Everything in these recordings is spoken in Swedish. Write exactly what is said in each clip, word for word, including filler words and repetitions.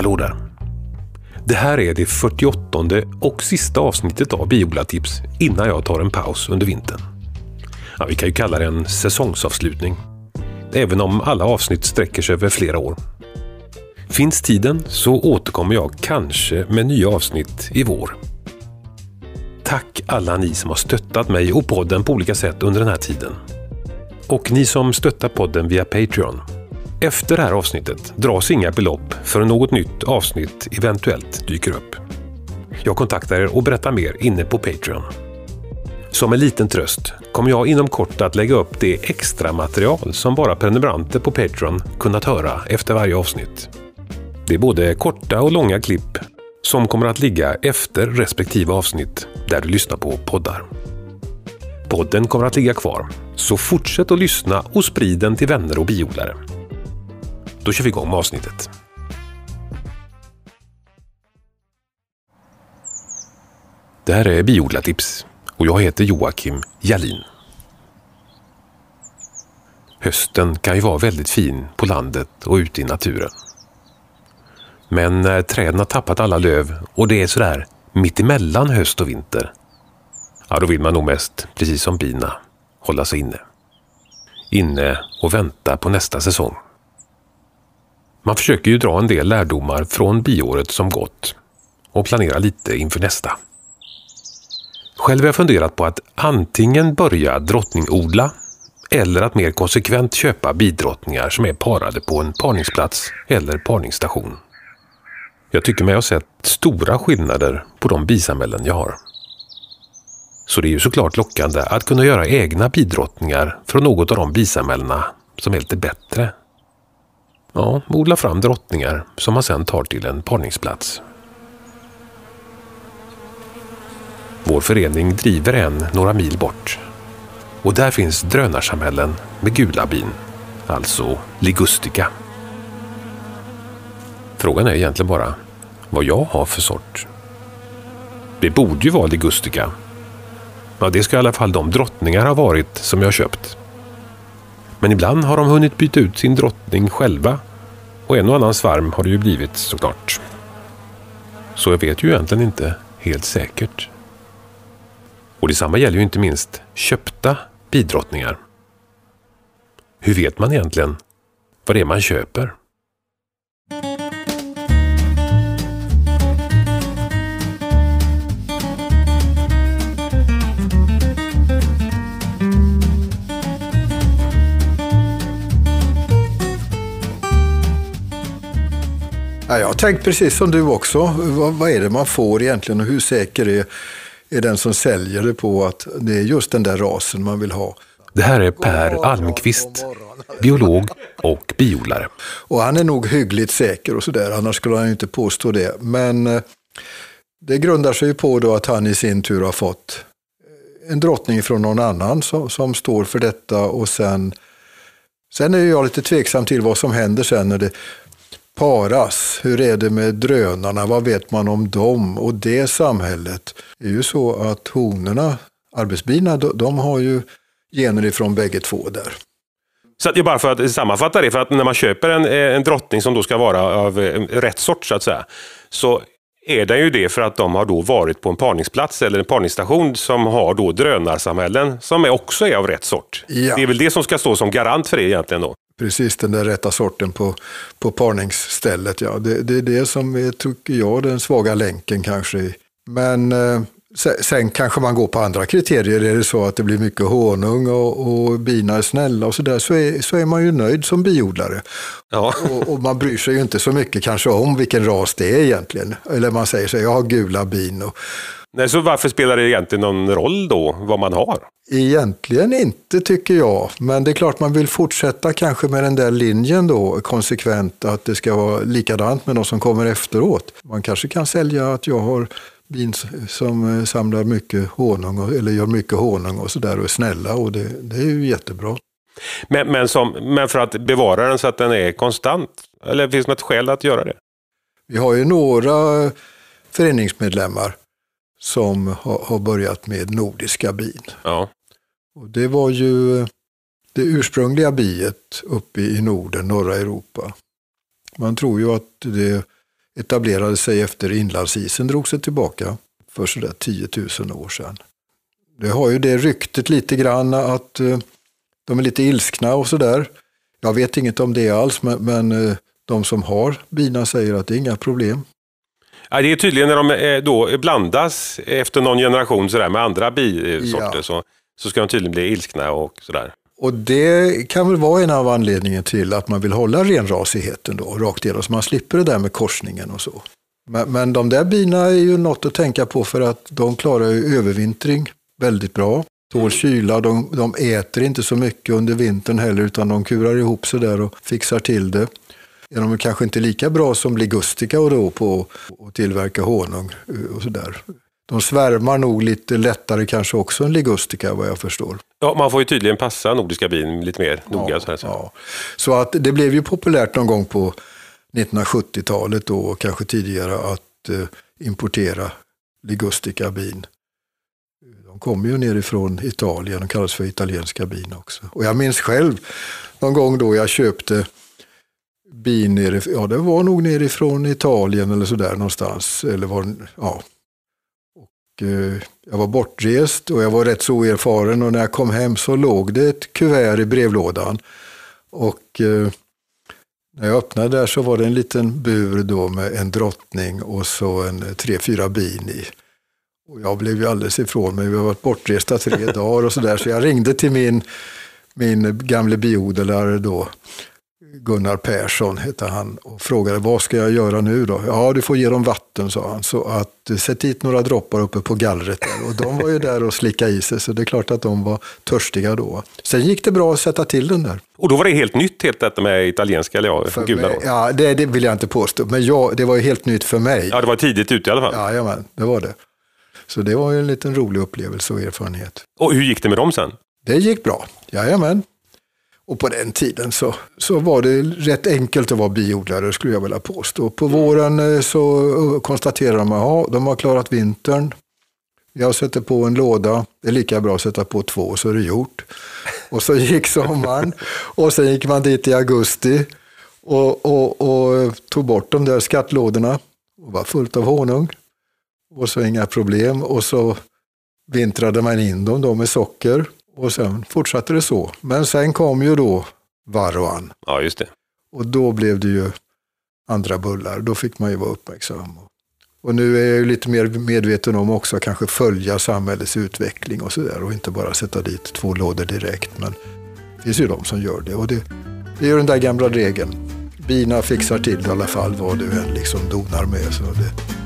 Hallå där! Det här är det fyrtioåttonde och sista avsnittet av Biodlartips innan jag tar en paus under vintern. Ja, vi kan ju kalla det en säsongsavslutning, även om alla avsnitt sträcker sig över flera år. Finns tiden så återkommer jag kanske med nya avsnitt i vår. Tack alla ni som har stöttat mig och podden på olika sätt under den här tiden. Och ni som stöttar podden via Patreon. Efter det här avsnittet dras inga belopp förrän något nytt avsnitt eventuellt dyker upp. Jag kontaktar er och berättar mer inne på Patreon. Som en liten tröst kommer jag inom kort att lägga upp det extra material som bara prenumeranter på Patreon kunnat höra efter varje avsnitt. Det är både korta och långa klipp som kommer att ligga efter respektive avsnitt där du lyssnar på poddar. Podden kommer att ligga kvar, så fortsätt att lyssna och sprid den till vänner och biodlare. Då kör vi igång med avsnittet. Det här är Biodlartips och jag heter Joakim Jalin. Hösten kan ju vara väldigt fin på landet och ute i naturen. Men när träden har tappat alla löv och det är sådär mitt emellan höst och vinter, ja, då vill man nog mest, precis som bina, hålla sig inne. Inne och vänta på nästa säsong. Man försöker ju dra en del lärdomar från biåret som gått och planera lite inför nästa. Själv har jag funderat på att antingen börja drottningodla eller att mer konsekvent köpa bidrottningar som är parade på en parningsplats eller parningsstation. Jag tycker mig ha sett stora skillnader på de bisamhällen jag har. Så det är ju såklart lockande att kunna göra egna bidrottningar från något av de bisamhällena som är lite bättre. Ja, odla fram drottningar som man sedan tar till en parningsplats. Vår förening driver en några mil bort. Och där finns drönarsamhällen med gula bin, alltså ligustika. Frågan är egentligen bara vad jag har för sort. Det borde ju vara ligustika. Ja, det ska i alla fall de drottningar ha varit som jag köpt. Men ibland har de hunnit byta ut sin drottning själva. Och en och annan svarm har det ju blivit såklart. Så jag vet ju egentligen inte helt säkert. Och detsamma gäller ju inte minst köpta bidrottningar. Hur vet man egentligen vad det är man köper? Ja, jag har tänkt precis som du också. Vad, vad är det man får egentligen och hur säker är, är den som säljer det på att det är just den där rasen man vill ha? Det här är Per Almqvist, biolog och biodlare. Och han är nog hyggligt säker och sådär, annars skulle han ju inte påstå det. Men det grundar sig ju på då att han i sin tur har fått en drottning från någon annan som, som står för detta. Och sen, sen är jag lite tveksam till vad som händer sen när det paras. Hur är det med drönarna? Vad vet man om dem och det samhället? Det är ju så att honorna, arbetsbina, de har ju gener ifrån bägge två där. Så att jag bara för att sammanfatta det, för att när man köper en, en drottning som då ska vara av rätt sort så att säga, så är det ju det för att de har då varit på en parningsplats eller en parningsstation som har då drönarsamhällen som också är av rätt sort. Ja. Det är väl det som ska stå som garant för det egentligen då. Precis, den där rätta sorten på, på parningsstället. Ja. Det, det är det som är, tycker jag, den svaga länken kanske. Men eh, sen, sen kanske man går på andra kriterier. Är det så att det blir mycket honung och, och bina är snälla och sådär, så är, så är man ju nöjd som biodlare. Ja. Och, och man bryr sig ju inte så mycket kanske om vilken ras det är egentligen. Eller man säger så, jag har gula bin. Och... Nej, så varför spelar det egentligen någon roll då, vad man har? Egentligen inte, tycker jag. Men det är klart man vill fortsätta kanske med den där linjen då, konsekvent, att det ska vara likadant med något som kommer efteråt. Man kanske kan sälja att jag har bin som samlar mycket honung, eller gör mycket honung och sådär, och är snälla, och det, det är ju jättebra. Men, men, som, men för att bevara den så att den är konstant? Eller finns det något skäl att göra det? Vi har ju några föreningsmedlemmar som har börjat med nordiska bin. Ja. Och det var ju det ursprungliga biet uppe i Norden, norra Europa. Man tror ju att det etablerade sig efter inlandsisen drog sig tillbaka för sådär tio tusen år sedan. Det har ju det ryktet lite grann att de är lite ilskna och sådär. Jag vet inget om det alls, men, men de som har bina säger att det är inga problem. Ja, det är tydligen när de då blandas efter någon generation sådär med andra bisorter, ja. så, så ska de tydligen bli ilskna och sådär. Och det kan väl vara en av anledningen till att man vill hålla renrasigheten då, rakt igenom, så man slipper det där med korsningen och så. Men, men de där bina är ju något att tänka på, för att de klarar ju övervintring väldigt bra. Tål kyla, de, de äter inte så mycket under vintern heller, utan de kurar ihop sig där och fixar till det. De är kanske inte lika bra som ligustika och då på att tillverka honung och sådär. De svärmar nog lite lättare kanske också än ligustika, vad jag förstår. Ja, man får ju tydligen passa nordiska bin lite mer noga. Ja, så, här, så. Ja. Så att det blev ju populärt någon gång på nittonhundrasjuttiotalet då, och kanske tidigare, att eh, importera ligustika bin. De kommer ju nerifrån Italien, de kallas för italienska bin också. Och jag minns själv någon gång då jag köpte bin nerifrån, ja det var nog nerifrån Italien eller sådär någonstans, eller var, ja. Jag var bortrest och jag var rätt så oerfaren, och när jag kom hem så låg det ett kuvert i brevlådan, och när jag öppnade där så var det en liten bur då med en drottning och så en tre, fyra bin i. Och jag blev ju alldeles ifrån mig, vi har varit bortresta tre dagar och sådär, så jag ringde till min, min gamle biodlare då, Gunnar Persson heter han, och frågade vad ska jag göra nu då? Ja, du får ge dem vatten, sa han, så att sätt hit några droppar uppe på gallret där. Och de var ju där och slickade i sig, så det är klart att de var törstiga då. Sen gick det bra att sätta till den där. Och då var det helt nytt, helt detta med italienska eller ja, för gula mig, då? Ja, det, det vill jag inte påstå, men jag, det var ju helt nytt för mig. Ja, det var tidigt ute i alla fall. Ja, jajamän, det var det. Så det var ju en liten rolig upplevelse och erfarenhet. Och hur gick det med dem sen? Det gick bra, jajamän. Och på den tiden så, så var det rätt enkelt att vara biodlare, skulle jag vilja påstå. På våren så konstaterar de att ja, de har klarat vintern. Jag sätter på en låda, det är lika bra att sätta på två, så är det gjort. Och så gick sommaren, och sen gick man dit i augusti och, och, och tog bort de där skattlådorna. Och var fullt av honung. Och så inga problem, och så vintrade man in dem då med socker. Och sen fortsatte det så. Men sen kom ju då varroan. Ja, just det. Och då blev det ju andra bullar. Då fick man ju vara uppmärksam. Och nu är jag ju lite mer medveten om också att kanske följa samhällets utveckling och sådär. Och inte bara sätta dit två lådor direkt. Men det finns ju de som gör det. Och det, det är ju den där gamla regeln. Bina fixar till i alla fall vad du än liksom donar med. Så det...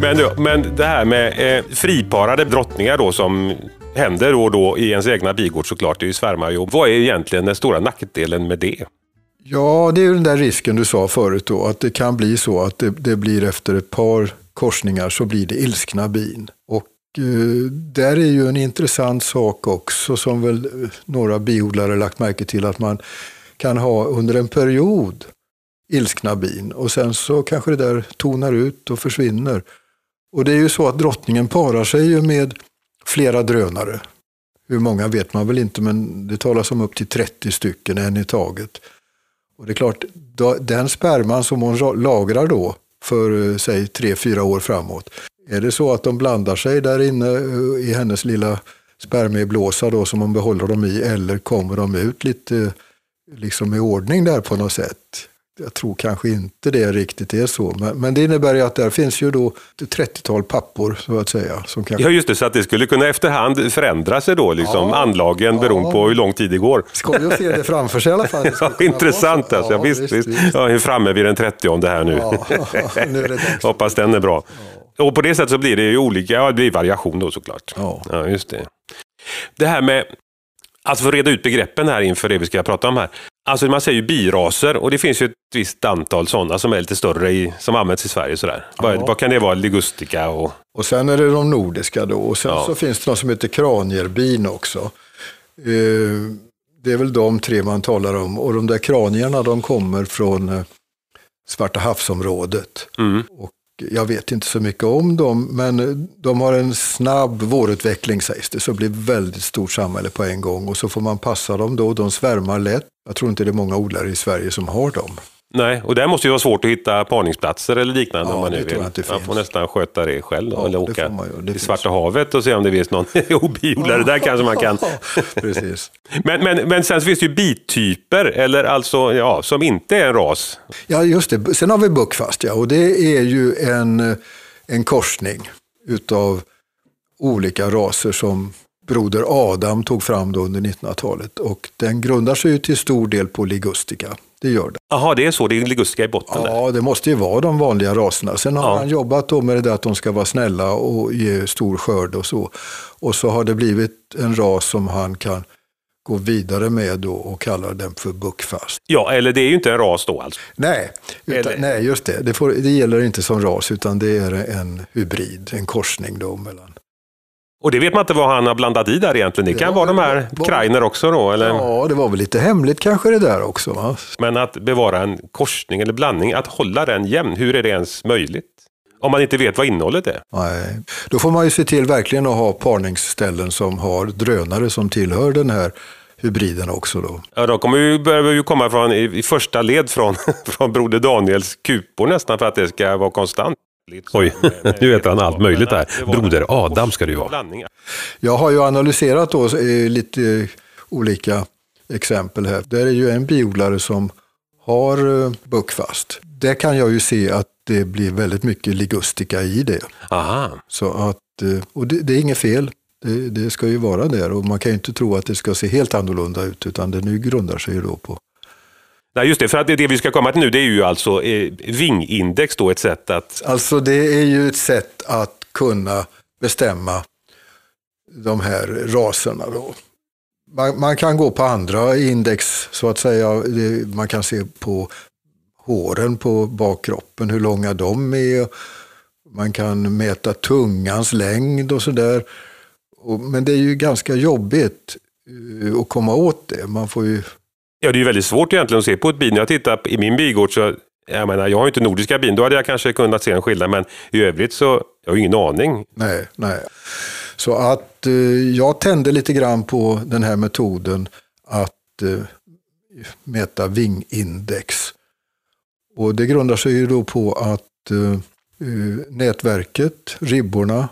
Men, men det här med eh, friparade drottningar då, som händer då och då i ens egna bigård såklart, det är ju svärmarjobb. Vad är egentligen den stora nackdelen med det? Ja, det är ju den där risken du sa förut då, att det kan bli så att det, det blir efter ett par korsningar så blir det ilskna bin. Och eh, där är ju en intressant sak också som väl några biodlare lagt märke till, att man kan ha under en period ilskna bin och sen så kanske det där tonar ut och försvinner. Och det är ju så att drottningen parar sig ju med flera drönare. Hur många vet man väl inte, men det talas om upp till trettio stycken, en i taget. Och det är klart, den sperman som hon lagrar då för, säg, tre, fyra år framåt. Är det så att de blandar sig där inne i hennes lilla spermieblåsa då, som hon behåller dem i, eller kommer de ut lite liksom i ordning där på något sätt? Jag tror kanske inte det riktigt är så. Men, men det innebär ju att där finns ju då ett trettiotal pappor, så att säga. Som kan... Ja, just det. Så att det skulle kunna efterhand förändra sig då, liksom, ja, anlagen, ja, beroende på hur lång tid det går. Ska vi se det framför sig i alla fall. Ja, intressant alltså. Ja, visst, visst, visst. visst. Ja, hur framme vid den trettionde det här nu. Ja, nu är det hoppas den är bra. Ja. Och på det sättet så blir det ju olika, ja, det blir variation då såklart. Ja, ja just det. Det här med, alltså för att reda ut begreppen här inför det vi ska prata om här. Alltså man säger ju biraser, och det finns ju ett visst antal sådana som är lite större i, som används i Sverige sådär. Vad, vad kan det vara? Ligustika och... Och sen är det de nordiska då. Och sen ja. så finns det något som heter kranierbin också. Eh, det är väl de tre man talar om. Och de där kranierna, de kommer från eh, Svarta havsområdet. Mm. Och jag vet inte så mycket om dem, men de har en snabb vårutveckling sägs det, så blir väldigt stort samhälle på en gång och så får man passa dem då, de svärmar lätt. Jag tror inte det är många odlare i Sverige som har dem. Nej, och där måste ju vara svårt att hitta parningsplatser eller liknande, ja, om man nu vill. Man får nästan sköta det själv då, ja, eller åka till Svarta havet och se om det finns någon biodlare där kanske man kan. Precis. Men, men, men sen finns det ju bityper, eller alltså, ja, som inte är en ras. Ja, just det. Sen har vi Buckfast, ja, och det är ju en, en korsning utav olika raser som Broder Adam tog fram då under nittonhundratalet, och den grundar sig ju till stor del på ligustika. Det gör det. Jaha, det är så. Det är ligustika i botten där. Ja, det måste ju vara de vanliga raserna. Sen har han ja. jobbat då med det där att de ska vara snälla och ge stor skörd och så. Och så har det blivit en ras som han kan gå vidare med då och kallar den för Buckfast. Ja, eller det är ju inte en ras då alltså. Nej, utan, nej just det. Det, får, det gäller inte som ras utan det är en hybrid, en korsning då mellan. Och det vet man inte vad han har blandat i där egentligen. Det kan ja, vara de här var... krajner också då? Eller? Ja, det var väl lite hemligt kanske det där också. Va? Men att bevara en korsning eller blandning, att hålla den jämn, hur är det ens möjligt? Om man inte vet vad innehållet är. Nej, då får man ju se till verkligen att ha parningsställen som har drönare som tillhör den här hybriden också då. Ja, då kommer vi behöver ju komma från, i, i första led från, från Broder Daniels kupor nästan för att det ska vara konstant. Oj, nu vet han allt möjligt här. Broder Adam ska det ju vara. Jag har ju analyserat då lite olika exempel här. Det är ju en biodlare som har Buckfast. Där kan jag ju se att det blir väldigt mycket ligustika i det. Aha. Så att, och det, det är inget fel. Det, det ska ju vara där. Och man kan ju inte tro att det ska se helt annorlunda ut, utan det nu grundar sig ju då på. Nej, just det, för att det, det vi ska komma till nu, det är ju alltså eh, vingindex då, ett sätt att... Alltså det är ju ett sätt att kunna bestämma de här raserna då. Man, man kan gå på andra index så att säga, det, man kan se på håren på bakkroppen, hur långa de är, man kan mäta tungans längd och sådär. Men det är ju ganska jobbigt uh, att komma åt det, man får ju... Ja, det är ju väldigt svårt egentligen att se på ett bin. När jag tittar i min bigård så, jag menar, jag har ju inte nordiska bin, då hade jag kanske kunnat se en skillnad, men i övrigt så, jag har ju ingen aning. Nej, nej. Så att eh, jag tände lite grann på den här metoden att eh, mäta vingindex. Och det grundar sig ju då på att eh, nätverket, ribborna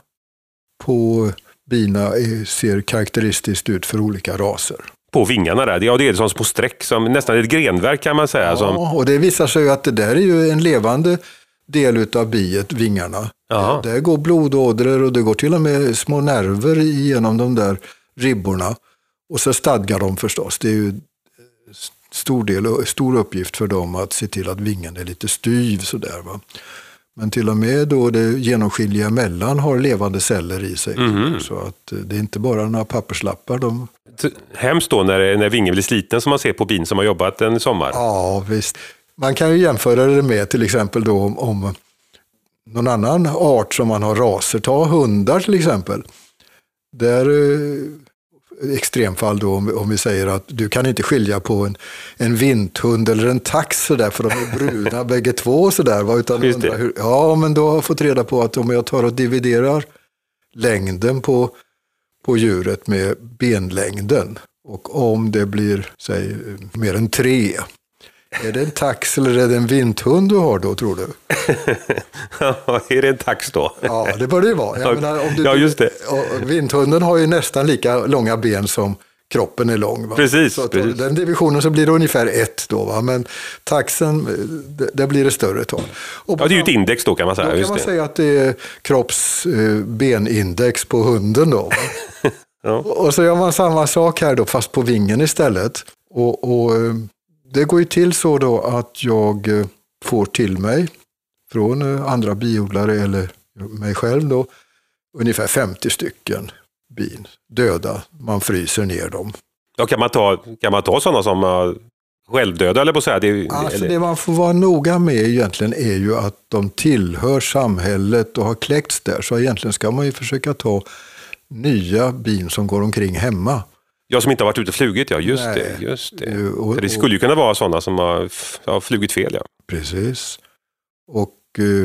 på bina ser karaktäristiskt ut för olika raser. På vingarna där. Ja, det är det som små streck, som nästan ett grenverk kan man säga. Ja, som... och det visar sig ju att det där är ju en levande del av biet, vingarna. Aha. Där går blodådror och det går till och med små nerver genom de där ribborna. Och så stadgar de förstås. Det är ju stor, del, stor uppgift för dem att se till att vingen är lite styv sådär va. Men till och med då det genomskinliga mellan har levande celler i sig. Mm-hmm. Så att det är inte bara några papperslappar. De... Hemskt då när, när vingen blir sliten som man ser på bin som har jobbat en sommar. Ja, visst. Man kan ju jämföra det med till exempel då om, om någon annan art som man har raser. Ta hundar till exempel. Där... extremfall då, om, om vi säger att du kan inte skilja på en, en vinthund eller en tax sådär, för de är bruna bägge två sådär. Utan undrar hur, ja, men då har jag fått reda på att om jag tar och dividerar längden på, på djuret med benlängden, och om det blir, säg, mer än tre, är det en tax eller är det en vinthund du har då, tror du? Ja, är det en tax då? Ja, det bör det ju vara. Jag menar, om du, ja, just det. Vindhunden har ju nästan lika långa ben som kroppen är lång. Va? Precis. Så precis. Den divisionen så blir det ungefär ett då, va? Men taxen, där blir det större tal. Och ja, det är ju ett index då kan man säga. Då kan just man det. säga att det är kroppsbenindex på hunden då. Va? Ja. Och så gör man samma sak här då, fast på vingen istället. Och... och det går ju till så då att jag får till mig från andra biodlare eller mig själv då ungefär femtio stycken bin döda. Man fryser ner dem. Ja, kan man ta, kan man ta sådana som är självdöda eller på så här? Det, alltså eller? Det man får vara noga med egentligen är ju att de tillhör samhället och har kläckts där. Så egentligen ska man ju försöka ta nya bin som går omkring hemma. Jag som inte har varit ute och flugit, ja just Nej. det. Just det. Och, och, det skulle ju kunna vara sådana som har, har flugit fel, ja. Precis. Och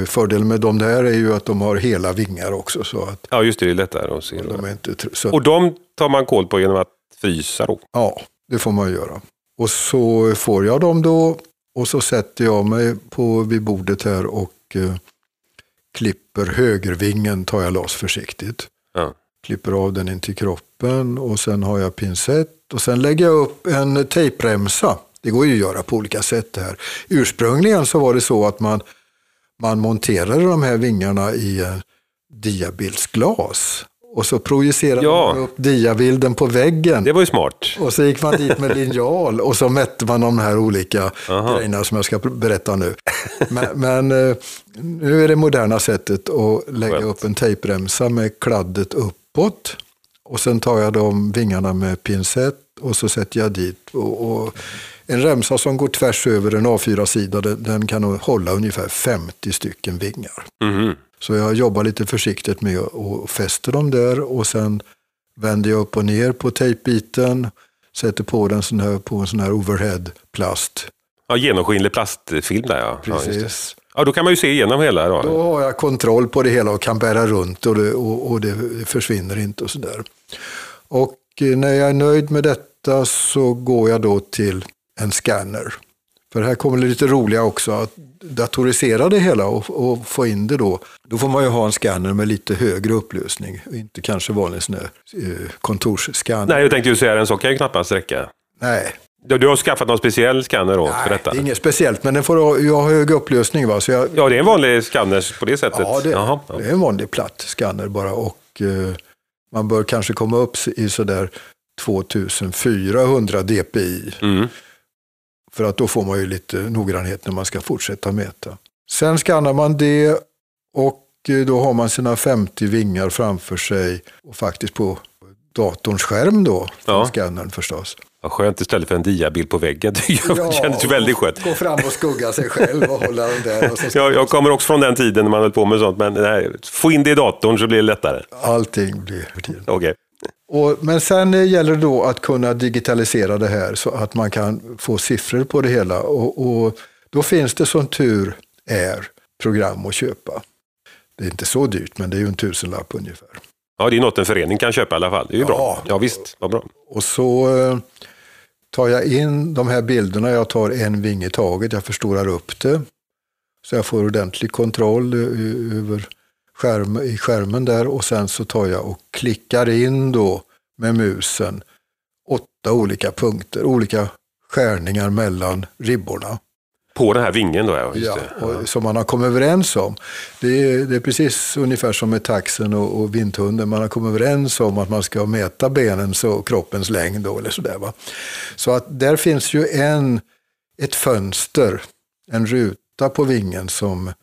fördelen med de där är ju att de har hela vingar också. Så att ja, just det, det är lättare att se. De är inte tr- så att, och de tar man koll på genom att frysa då? Ja, det får man göra. Och så får jag dem då och så sätter jag mig på, vid bordet här och eh, klipper högervingen, tar jag loss försiktigt. Ja. Klipper av den in till kroppen och sen har jag pincett och sen lägger jag upp en tejpremsa. Det går ju att göra på olika sätt här. Ursprungligen så var det så att man Man monterade de här vingarna i diabildsglas och så projicerade ja. man upp diabilden på väggen. Det var ju smart. Och så gick man dit med linjal och så mätte man de här olika Aha. grejerna som jag ska berätta nu. Men, men nu är det moderna sättet att lägga Skönt. upp en tejpremsa med kladdet uppåt och sen tar jag de vingarna med pincett och så sätter jag dit och, och en remsa som går tvärs över en A fyra-sida, den kan hålla ungefär femtio stycken vingar. Mm. Så jag jobbar lite försiktigt med att fästa dem där och sen vänder jag upp och ner på tejpbiten, sätter på den sån här, på en sån här overhead-plast. Ja, genomskinlig plastfilm där, ja. Precis. Ja, just det. Ja, då kan man ju se igenom hela. Då, då har jag kontroll på det hela och kan bära runt och det, och, och det försvinner inte och sådär. Och när jag är nöjd med detta så går jag då till en scanner. För här kommer det lite roliga också, att datorisera det hela och, och få in det då. Då får man ju ha en scanner med lite högre upplösning. Inte kanske vanlig sån här kontorsscanner. Nej, jag tänkte ju säga, en sån kan ju knappast räcka. Nej. Du, du har skaffat någon speciell scanner då för detta? Nej, inget speciellt, men den får ju ha hög upplösning. Va? Så jag, ja, det är en vanlig scanner på det sättet. Ja, det, Jaha, ja. det är en vanlig platt scanner bara och eh, man bör kanske komma upp i sådär två tusen fyrahundra dpi. Mm. För att då får man ju lite noggrannhet när man ska fortsätta mäta. Sen skannar man det och då har man sina femtio vingar framför sig. Och faktiskt på datorns skärm då, ja. Skannaren förstås. Ja, skönt istället för en diabild på väggen. Det ja, kändes ju väldigt skönt. Gå fram och skugga sig själv och hålla den där. Och så ja, jag kommer också från den tiden när man höll på med sånt. Men nej, få in det i datorn så blir det lättare. Allting blir för tiden. Okej. Okay. Och, men sen gäller det då att kunna digitalisera det här så att man kan få siffror på det hela. Och, och då finns det som tur är program att köpa. Det är inte så dyrt, men det är ju en tusenlapp ungefär. Ja, det är något en förening kan köpa i alla fall. Det är ju ja, bra. Ja visst, vad bra. Och så tar jag in de här bilderna. Jag tar en ving i taget, jag förstorar upp det. Så jag får ordentlig kontroll över skärm, i skärmen där och sen så tar jag och klickar in då med musen åtta olika punkter, olika skärningar mellan ribborna. På den här vingen då? Ja, just det. Ja, och som man har kommit överens om. Det är, det är precis ungefär som med taxen och, och vindhunden. Man har kommit överens om att man ska mäta benens och kroppens längd då, eller sådär va. Så att där finns ju en, ett fönster, en ruta på vingen som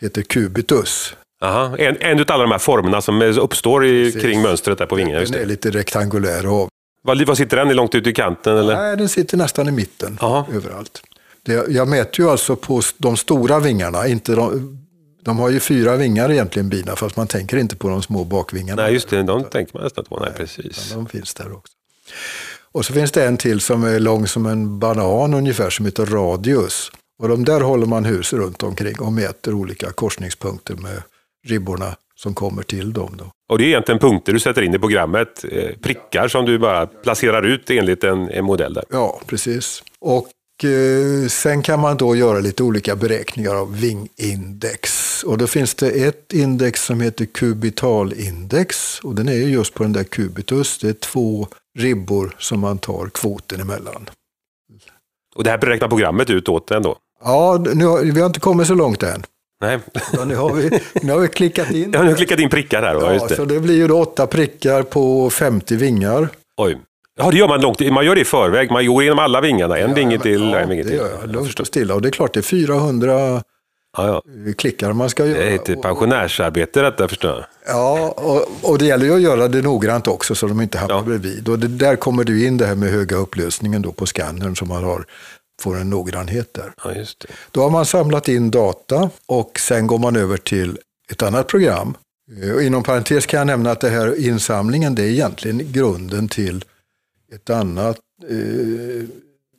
heter cubitus. Aha, en, en utav alla de här formerna som uppstår i, kring mönstret där på vingen. Den är lite rektangulär. Och vad, vad sitter den i långt ut i kanten? Eller? Nej, den sitter nästan i mitten. Aha. Överallt. Det, jag mäter ju alltså på de stora vingarna. Inte de, de har ju fyra vingar egentligen bina, fast man tänker inte på de små bakvingarna. Nej, just det. De tänker man nästan på. Nej, Nej, precis. De finns där också. Och så finns det en till som är lång som en banan ungefär som heter Radius. Och de där håller man hus runt omkring och mäter olika korsningspunkter med ribborna som kommer till dem då. Och det är egentligen punkter du sätter in i programmet, eh, prickar som du bara placerar ut enligt en, en modell där. Ja, precis. Och eh, sen kan man då göra lite olika beräkningar av vingindex. Och då finns det ett index som heter kubitalindex och den är ju just på den där cubitus. Det är två ribbor som man tar kvoten emellan. Och det här beräknar programmet ut åt den då? Ja, nu har, vi har inte kommit så långt än. Nej. Ja, nu, har vi, nu har vi klickat in. Jag har nu klickat in prickar här. Då, ja, just det. Så det blir ju då åtta prickar på femtio vingar. Oj. Ja, det gör man långt. Man gör det i förväg. Man går igenom alla vingarna. En ja, vinge till, ja, en vinge till. Lugnt och stilla. Och det är klart, det är fyrahundra ja, ja. klickar man ska göra. Det är ett pensionärsarbete detta, förstår jag. Ja, och, och det gäller ju att göra det noggrant också så de inte hamnar ja. bredvid. Och det, där kommer du in det här med höga upplösningen då på skannern som man har. Får en noggrannhet där. Ja, just det. Då har man samlat in data och sen går man över till ett annat program. Och inom parentes kan jag nämna att det här insamlingen, det är egentligen grunden till ett annat, eh,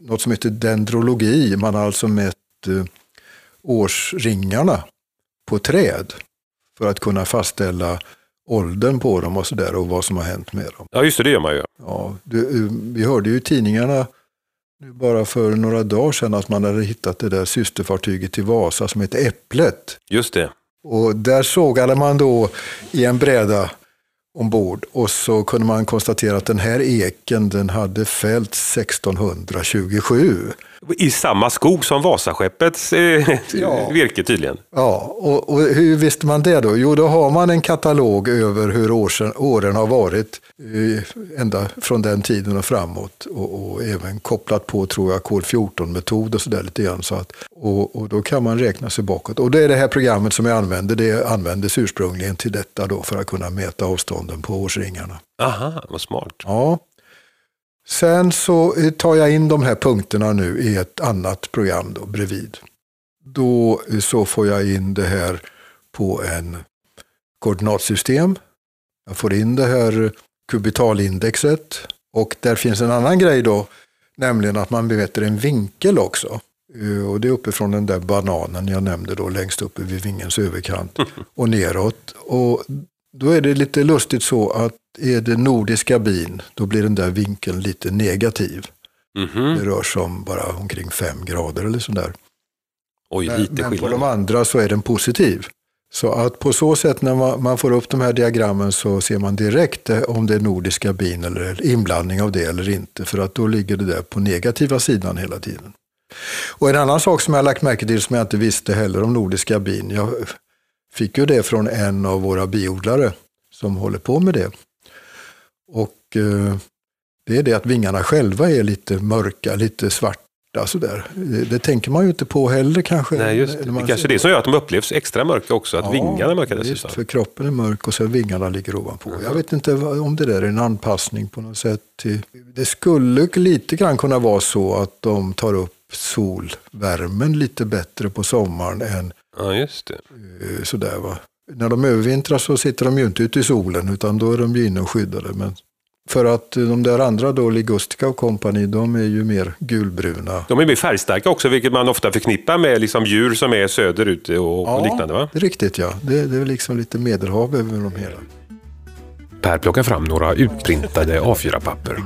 något som heter dendrologi. Man har alltså mätt eh, årsringarna på träd för att kunna fastställa åldern på dem och sådär och vad som har hänt med dem. Ja just det, det gör man ju. Ja, det, vi hörde ju i tidningarna bara för några dagar sedan att man hade hittat det där systerfartyget till Vasa som heter Äpplet. Just det. Och där sågade man då i en bräda ombord och så kunde man konstatera att den här eken den hade fällt sexton tjugosju. I samma skog som Vasaskeppets eh, ja. virke tydligen. Ja, och, och hur visste man det då? Jo, då har man en katalog över hur år sedan, åren har varit eh, ända från den tiden och framåt. Och, och även kopplat på, tror jag, kol fjorton-metod och sådär lite grann. Så att, och, och då kan man räkna sig bakåt. Och det är det här programmet som jag använder. Det användes ursprungligen till detta då för att kunna mäta avstånden på årsringarna. Aha, vad smart. Ja. Sen så tar jag in de här punkterna nu i ett annat program då, bredvid. Då så får jag in det här på en koordinatsystem. Jag får in det här kubitalindexet. Och där finns en annan grej då, nämligen att man bemäter en vinkel också. Och det är uppifrån den där bananen jag nämnde då, längst uppe vid vingens överkant och neråt. Och då är det lite lustigt så att är det nordiska bin, då blir den där vinkeln lite negativ. Mm-hmm. Det rör sig om bara omkring fem grader eller sådär. Oj, men, lite men på de andra så är den positiv. Så att på så sätt när man, man får upp de här diagrammen så ser man direkt om det är nordiska bin eller inblandning av det eller inte. För att då ligger det där på negativa sidan hela tiden. Och en annan sak som jag har lagt märke till som jag inte visste heller om nordiska bin. Jag fick ju det från en av våra biodlare som håller på med det. Och eh, det är det att vingarna själva är lite mörka, lite svarta sådär. Det, det tänker man ju inte på heller kanske. Nej, just det. Det kanske ser det som gör att de upplevs extra mörka också, att ja, vingarna är mörka dessutom. För kroppen är mörk och sen vingarna ligger ovanpå. Mm. Jag vet inte om det där är en anpassning på något sätt. Det skulle lite grann kunna vara så att de tar upp solvärmen lite bättre på sommaren än ja, just det. Sådär va. När de övervintrar så sitter de ju inte ute i solen utan då är de ju inne och skyddade. Men för att de där andra då, ligustika och kompani, de är ju mer gulbruna. De är mer färgstarka också, vilket man ofta förknippar med liksom djur som är söderut och, ja, och liknande va? Ja, riktigt ja. Det, det är liksom lite medelhav över de hela. Per plockar fram några utprintade A fyra-papper.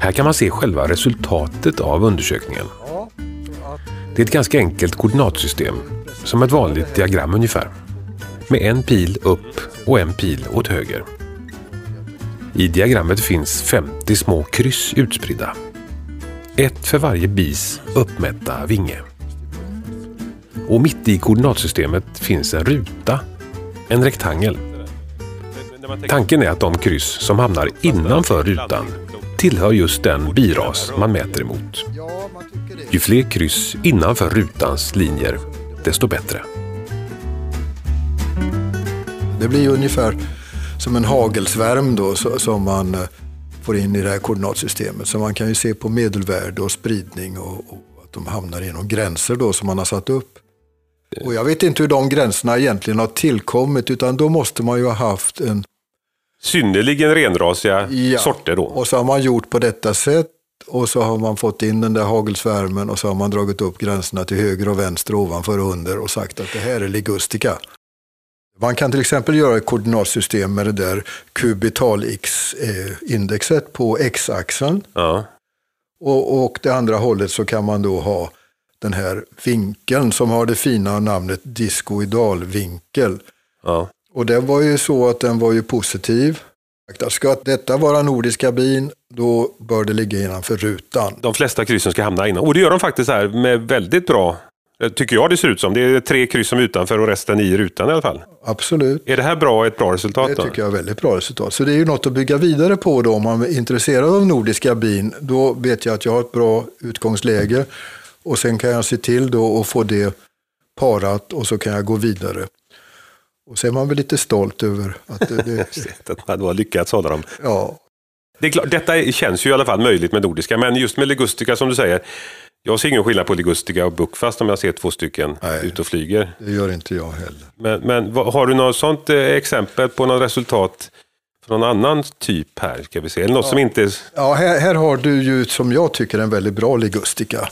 Här kan man se själva resultatet av undersökningen. Det är ett ganska enkelt koordinatsystem, som ett vanligt diagram ungefär. Med en pil upp och en pil åt höger. I diagrammet finns femtio små kryss utspridda. Ett för varje bis uppmätta vinge. Och mitt i koordinatsystemet finns en ruta, en rektangel. Tanken är att de kryss som hamnar innanför rutan tillhör just den biras man mäter emot. Ju fler kryss innanför rutans linjer, desto bättre. Det blir ungefär som en hagelsvärm då, som man får in i det här koordinatsystemet. Så man kan ju se på medelvärde och spridning och, och att de hamnar inom gränser då, som man har satt upp. Och jag vet inte hur de gränserna egentligen har tillkommit, utan då måste man ju ha haft en... synnerligen renrasiga ja, sorter då. Och så har man gjort på detta sätt. Och så har man fått in den där hagelsvärmen och så har man dragit upp gränserna till höger och vänster, ovanför och under och sagt att det här är ligustika. Man kan till exempel göra ett koordinatsystem med det där kubitalindexet på x-axeln. Ja. Och, och det andra hållet så kan man då ha den här vinkeln som har det fina namnet discoidalvinkel. Ja. Och den var ju så att den var ju positiv. Ska detta vara nordiska bin, då bör det ligga innanför rutan. De flesta kryssen ska hamna innan. Och det gör de faktiskt här med väldigt bra, tycker jag det ser ut som. Det är tre kryss som utanför och resten i rutan i alla fall. Absolut. Är det här bra, ett bra resultat det då? Det tycker jag är väldigt bra resultat. Så det är ju något att bygga vidare på då. Om man är intresserad av nordiska bin, då vet jag att jag har ett bra utgångsläge. Och sen kan jag se till då att få det parat och så kan jag gå vidare. Och så är man väl lite stolt över att det, det... att man har lyckats hålla dem. Ja. Det är klart, detta känns ju i alla fall möjligt med nordiska, men just med ligustika som du säger, jag ser ingen skillnad på ligustika och buckfast om jag ser två stycken nej, ut och flyger. Det gör inte jag heller. Men, men har du något sånt exempel på något resultat från någon annan typ här, ska vi se? Eller något ja, som inte är... Ja, här, här har du ju som jag tycker en väldigt bra ligustika.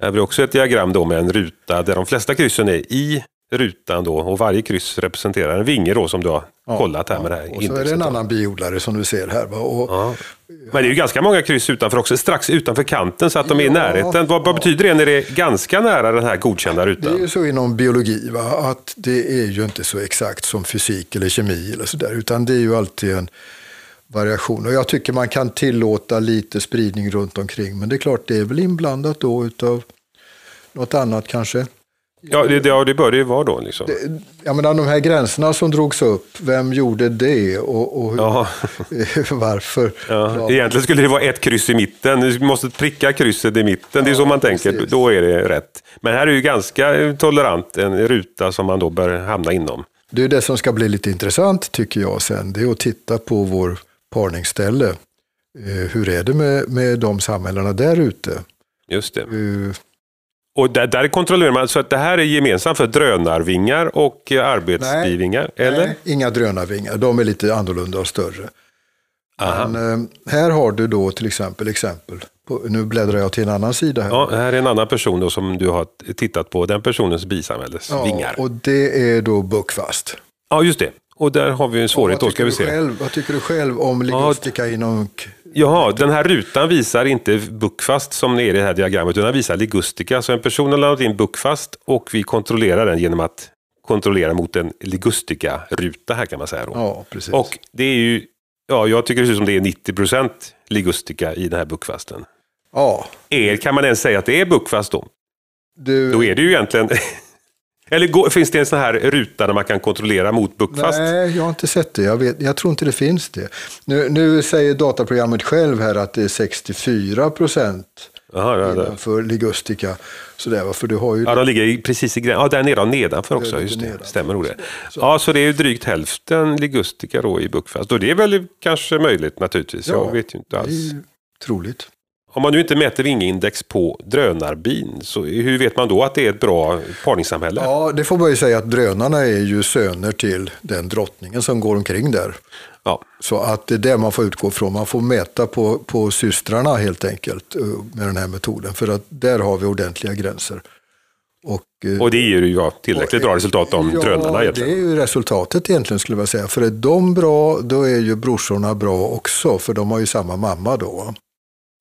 Här blir också ett diagram då med en ruta där de flesta kryssen är i rutan då, och varje kryss representerar en vinge då, som du har ja, kollat här ja, med det här. Och så är det en annan biodlare som du ser här. Va? Och, ja. Men det är ju ganska många kryss utanför också, strax utanför kanten så att de ja, är i närheten. Vad, vad ja. betyder det när det är ganska nära den här godkända rutan? Det är ju så inom biologi, va? Att det är ju inte så exakt som fysik eller kemi eller sådär, utan det är ju alltid en variation. Och jag tycker man kan tillåta lite spridning runt omkring, men det är klart det är väl inblandat då utav något annat kanske. Ja, det, ja, det började ju vara då liksom. Det, jag menar, de här gränserna som drogs upp, vem gjorde det och, och hur, varför? Ja, egentligen skulle det vara ett kryss i mitten, du måste pricka krysset i mitten, ja, det är så man tänker, precis. Då är det rätt. Men här är ju ganska tolerant en ruta som man då bör hamna inom. Det är det som ska bli lite intressant tycker jag sen, det är att titta på vår parningsställe. Hur är det med, med de samhällena där ute? Just det. Uh, Och där, där kontrollerar man, så att det här är gemensamt för drönarvingar och arbetsbivingar, nej, eller? Nej, inga drönarvingar. De är lite annorlunda och större. Aha. Men, här har du då till exempel, exempel på, nu bläddrar jag till en annan sida här. Ja, här är en annan person då som du har tittat på, den personens bisamhälles ja, vingar. Och det är då Buckfast. Ja, just det. Och där har vi en svårighet, ja, då ska vi se. Själv, vad tycker du själv om ligustika ja, inom... Jaha, den här rutan visar inte Buckfast som är i det här diagrammet, utan den visar ligustika. Så en person har landat in Buckfast och vi kontrollerar den genom att kontrollera mot en ligustika-ruta här kan man säga då. Ja, precis. Och det är ju, ja, jag tycker det ser ut som det är nittio procent ligustika i den här Buckfasten. Ja. Är, kan man ens säga att det är Buckfast då? Du... Då är det ju egentligen... Eller går, finns det en sån här ruta där man kan kontrollera mot Buckfast? Nej, jag har inte sett det. Jag, vet, jag tror inte det finns det. Nu, nu säger dataprogrammet själv här att det är sextiofyra procent för ligustika. Så där, för du har ju ja, det. De ligger precis i gränsen. Ja, där nere och nedanför också. Det just det. Nedanför. Stämmer nog det. Så. Ja, så det är ju drygt hälften ligustika då i Buckfast. Och det är väl kanske möjligt naturligtvis. Ja, jag vet ju inte alls. Det är troligt. Om man nu inte mäter vingeindex på drönarbin, så hur vet man då att det är ett bra parningssamhälle? Ja, det får man ju säga att drönarna är ju söner till den drottningen som går omkring där. Ja. Så att det är det man får utgå från. Man får mäta på, på systrarna helt enkelt med den här metoden, för att där har vi ordentliga gränser. Och, och det är ju ja, tillräckligt och, bra resultat om ja, drönarna egentligen. Det är ju resultatet egentligen skulle jag säga. För är de bra, då är ju brorsorna bra också, för de har ju samma mamma då.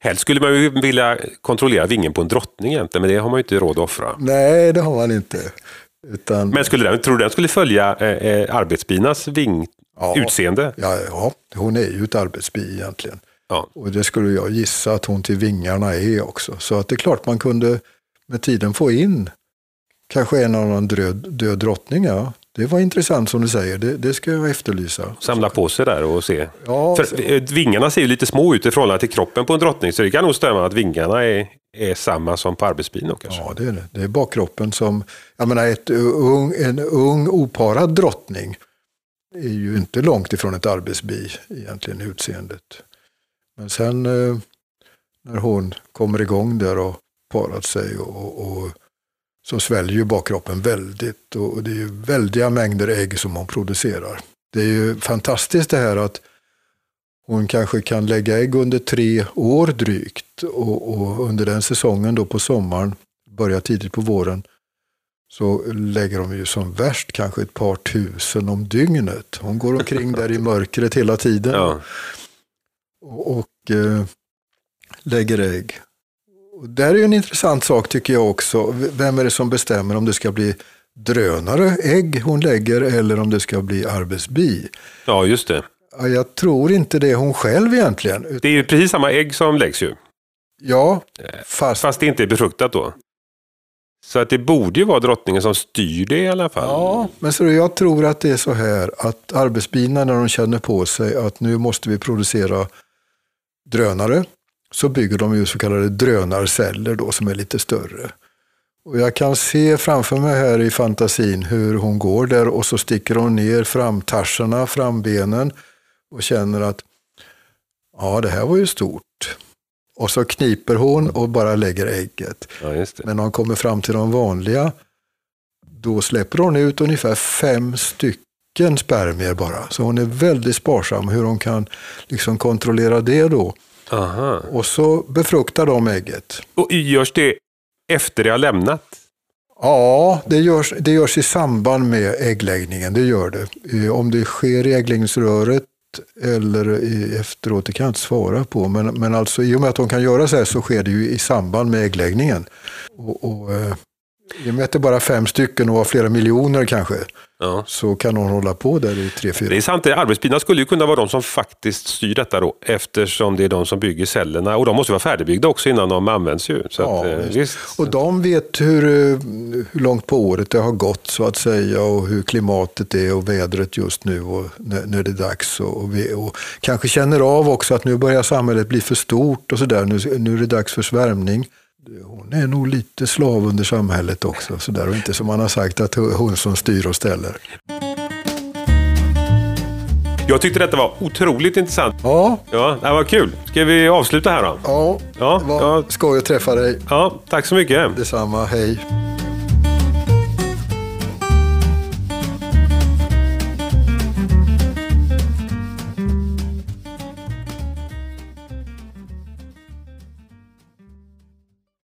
Helst skulle man ju vilja kontrollera vingen på en drottning egentligen, men det har man ju inte råd att offra. Nej, det har man inte. Utan... Men skulle den, tror du den skulle följa eh, arbetsbinas ving ja, utseende? Ja, ja, hon är ju ett arbetsbi egentligen. Ja. Och det skulle jag gissa att hon till vingarna är också. Så att det är klart man kunde med tiden få in kanske en av de död, död drottningar. Det var intressant som du säger, det, det ska jag efterlysa. Samla på sig där och se. Ja, för så. Vingarna ser ju lite små ut i förhållande till kroppen på en drottning, så det kan nog stämma att vingarna är, är samma som på arbetsbin. Ja, det är det. Det är bakkroppen som, jag menar ett ung, en ung oparad drottning är ju inte långt ifrån ett arbetsbi egentligen i utseendet. Men sen när hon kommer igång där och parat sig och, och så sväljer ju bakkroppen väldigt, och det är ju väldiga mängder ägg som hon producerar. Det är ju fantastiskt det här att hon kanske kan lägga ägg under tre år drygt, och, och under den säsongen då på sommaren, börjar tidigt på våren, så lägger de ju som värst kanske ett par tusen om dygnet. Hon går omkring där i mörkret hela tiden ja. och, och äh, lägger ägg. Det är ju en intressant sak tycker jag också. Vem är det som bestämmer om det ska bli drönare, ägg hon lägger, eller om det ska bli arbetsbi? Ja, just det. Jag tror inte det är hon själv egentligen. Det är ju precis samma ägg som läggs ju. Ja, fast... Fast det inte är befruktat då. Så att det borde ju vara drottningen som styr det i alla fall. Ja, men så jag tror att det är så här att arbetsbina, när de känner på sig att nu måste vi producera drönare, så bygger de ju så kallade drönarceller då, som är lite större. Och jag kan se framför mig här i fantasin hur hon går där, och så sticker hon ner framtarsarna, frambenen, och känner att ja, det här var ju stort. Och så kniper hon och bara lägger ägget. Ja, just det. Men när hon kommer fram till de vanliga, då släpper hon ut ungefär fem stycken spermier bara. Så hon är väldigt sparsam hur hon kan liksom kontrollera det då. Aha. Och så befruktar de ägget. Och görs det efter det har lämnat? Ja, det görs, det görs i samband med äggläggningen, det gör det. Om det sker i äggläggningsröret eller i, efteråt, det kan jag inte svara på. Men, men alltså, i och med att de kan göra så här så sker det ju i samband med äggläggningen. Och, och, i och med att det bara fem stycken och var flera miljoner kanske, ja, så kan hon hålla på där i tre, fyra. Det är sant, arbetsbilarna skulle ju kunna vara de som faktiskt styr detta då, eftersom det är de som bygger cellerna, och de måste vara färdigbyggda också innan de används ju. Så ja, att, visst. Och de vet hur, hur långt på året det har gått så att säga, och hur klimatet är och vädret just nu och när, när det är dags. Och, och, vi, och kanske känner av också att nu börjar samhället bli för stort och sådär, nu, nu är det dags för svärmning. Hon är nog lite slav under samhället också, så där, och inte som man har sagt att hon som styr och ställer. Jag tyckte detta var otroligt intressant. Ja. Ja, det var kul. Ska vi avsluta här då? Ja, ja, det var ja. Skoj att träffa dig. Ja, tack så mycket. Detsamma, hej.